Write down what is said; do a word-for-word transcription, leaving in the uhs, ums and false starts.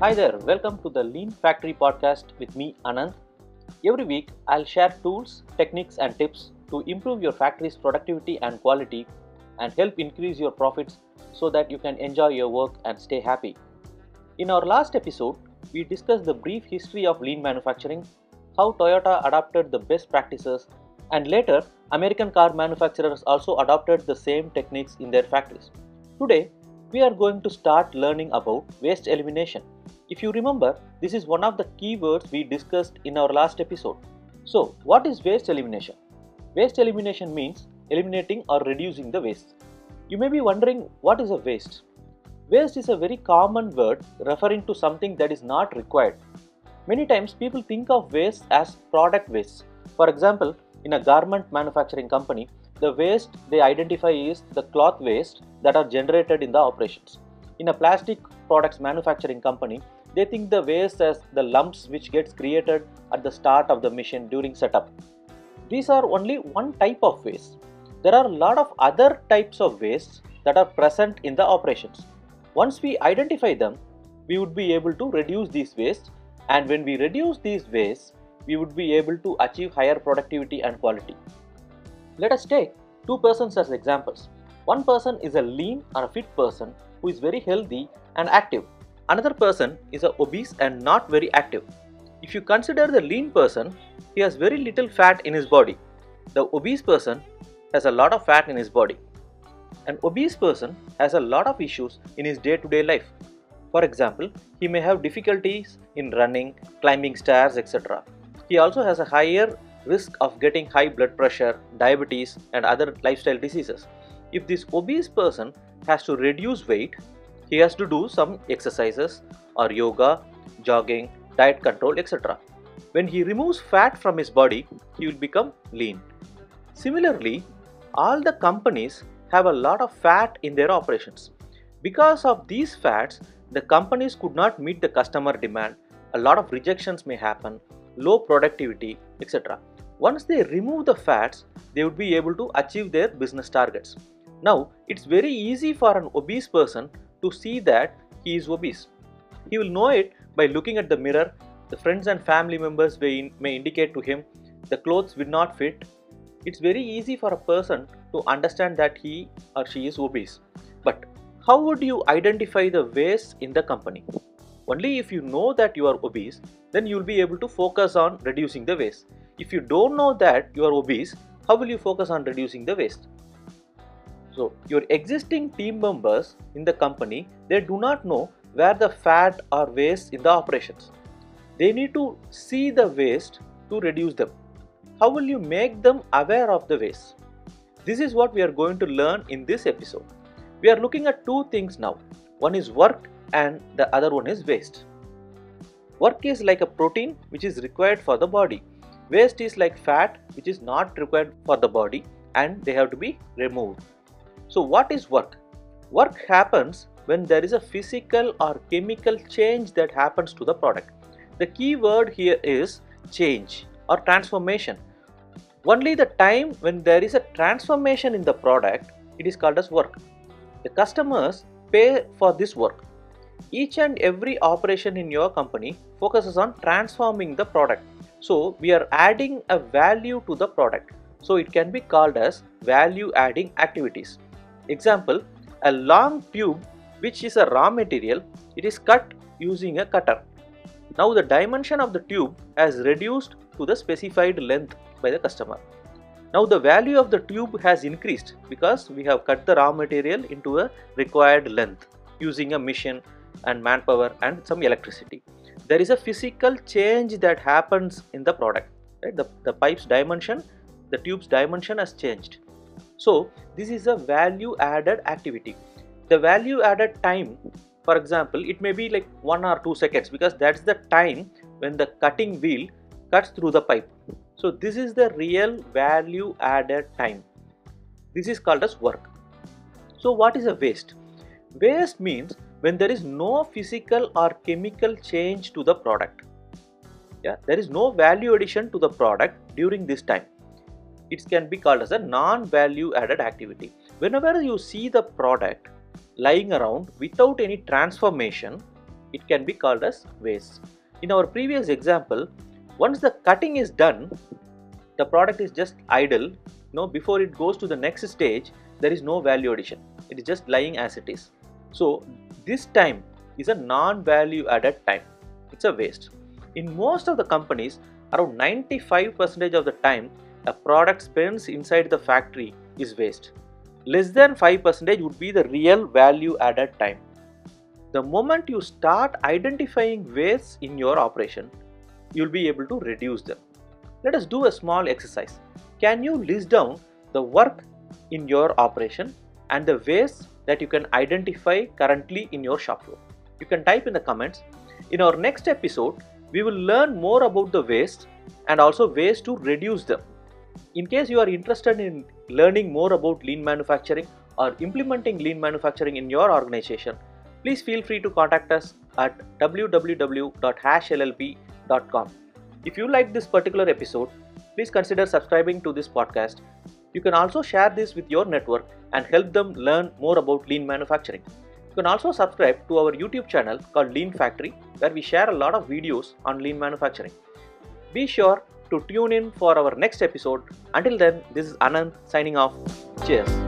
Hi there, welcome to the Lean Factory Podcast with me, Anand. Every week, I'll share tools, techniques and tips to improve your factory's productivity and quality and help increase your profits so that you can enjoy your work and stay happy. In our last episode, we discussed the brief history of lean manufacturing, how Toyota adopted the best practices, and later, American car manufacturers also adopted the same techniques in their factories. Today, we are going to start learning about waste elimination. If you remember, this is one of the key words we discussed in our last episode. So, what is waste elimination? Waste elimination means eliminating or reducing the waste. You may be wondering, what is a waste? Waste is a very common word referring to something that is not required. Many times people think of waste as product waste. For example, in a garment manufacturing company, the waste they identify is the cloth waste that are generated in the operations. In a plastic products manufacturing company, they think the waste as the lumps which gets created at the start of the machine during setup. These are only one type of waste. There are a lot of other types of wastes that are present in the operations. Once we identify them, we would be able to reduce these wastes, and when we reduce these wastes, we would be able to achieve higher productivity and quality. Let us take two persons as examples. One person is a lean or a fit person who is very healthy and active. Another person is a obese and not very active. If you consider the lean person, he has very little fat in his body. The obese person has a lot of fat in his body. An obese person has a lot of issues in his day-to-day life. For example, he may have difficulties in running, climbing stairs, et cetera. He also has a higher risk of getting high blood pressure, diabetes and other lifestyle diseases. If this obese person has to reduce weight, he has to do some exercises or yoga, jogging, diet control, et cetera. When he removes fat from his body, he will become lean. Similarly, all the companies have a lot of fat in their operations. Because of these fats, the companies could not meet the customer demand, a lot of rejections may happen, low productivity, et cetera. Once they remove the fats, they would be able to achieve their business targets. Now, it's very easy for an obese person to see that he is obese. He will know it by looking at the mirror. The friends and family members may, may indicate to him the clothes will not fit. It's very easy for a person to understand that he or she is obese. But how would you identify the waste in the company? Only if you know that you are obese, then you will be able to focus on reducing the waste. If you don't know that you are obese, how will you focus on reducing the waste? So, your existing team members in the company, they do not know where the fat or waste in the operations. They need to see the waste to reduce them. How will you make them aware of the waste? This is what we are going to learn in this episode. We are looking at two things now. One is work and the other one is waste. Work is like a protein which is required for the body. Waste is like fat which is not required for the body and they have to be removed. So what is work? Work happens when there is a physical or chemical change that happens to the product. The key word here is change or transformation. Only the time when there is a transformation in the product, it is called as work. The customers pay for this work. Each and every operation in your company focuses on transforming the product. So we are adding a value to the product. So it can be called as value adding activities. Example, a long tube which is a raw material, it is cut using a cutter. Now the dimension of the tube has reduced to the specified length by the customer. Now the value of the tube has increased because we have cut the raw material into a required length using a machine and manpower and some electricity. There is a physical change that happens in the product. Right? The, the pipe's dimension, the tube's dimension has changed. So this is a value added activity. The value added time, for example, it may be like one or two seconds because that's the time when the cutting wheel cuts through the pipe. So this is the real value added time. This is called as work. So what is a waste? Waste means when there is no physical or chemical change to the product. Yeah, there is no value addition to the product during this time. It can be called as a non-value added activity. Whenever you see the product lying around without any transformation, it can be called as waste. In our previous example, once the cutting is done, the product is just idle. No, before it goes to the next stage, there is no value addition. It is just lying as it is. So this time is a non-value added time. It's a waste. In most of the companies, around ninety-five percent of the time, a product spends inside the factory is waste. Less than five percent would be the real value added time. The moment you start identifying wastes in your operation, you'll be able to reduce them. Let us do a small exercise. Can you list down the work in your operation and the waste that you can identify currently in your shop floor? You can type in the comments. In our next episode, we will learn more about the waste and also ways to reduce them. In case you are interested in learning more about lean manufacturing or implementing lean manufacturing in your organization, please feel free to contact us at w w w dot hash l l p dot com. If you like this particular episode, please consider subscribing to this podcast. You can also share this with your network and help them learn more about lean manufacturing. You can also subscribe to our YouTube channel called Lean Factory, where we share a lot of videos on lean manufacturing. Be sure to tune in for our next episode. Until then, this is Anand signing off. Cheers.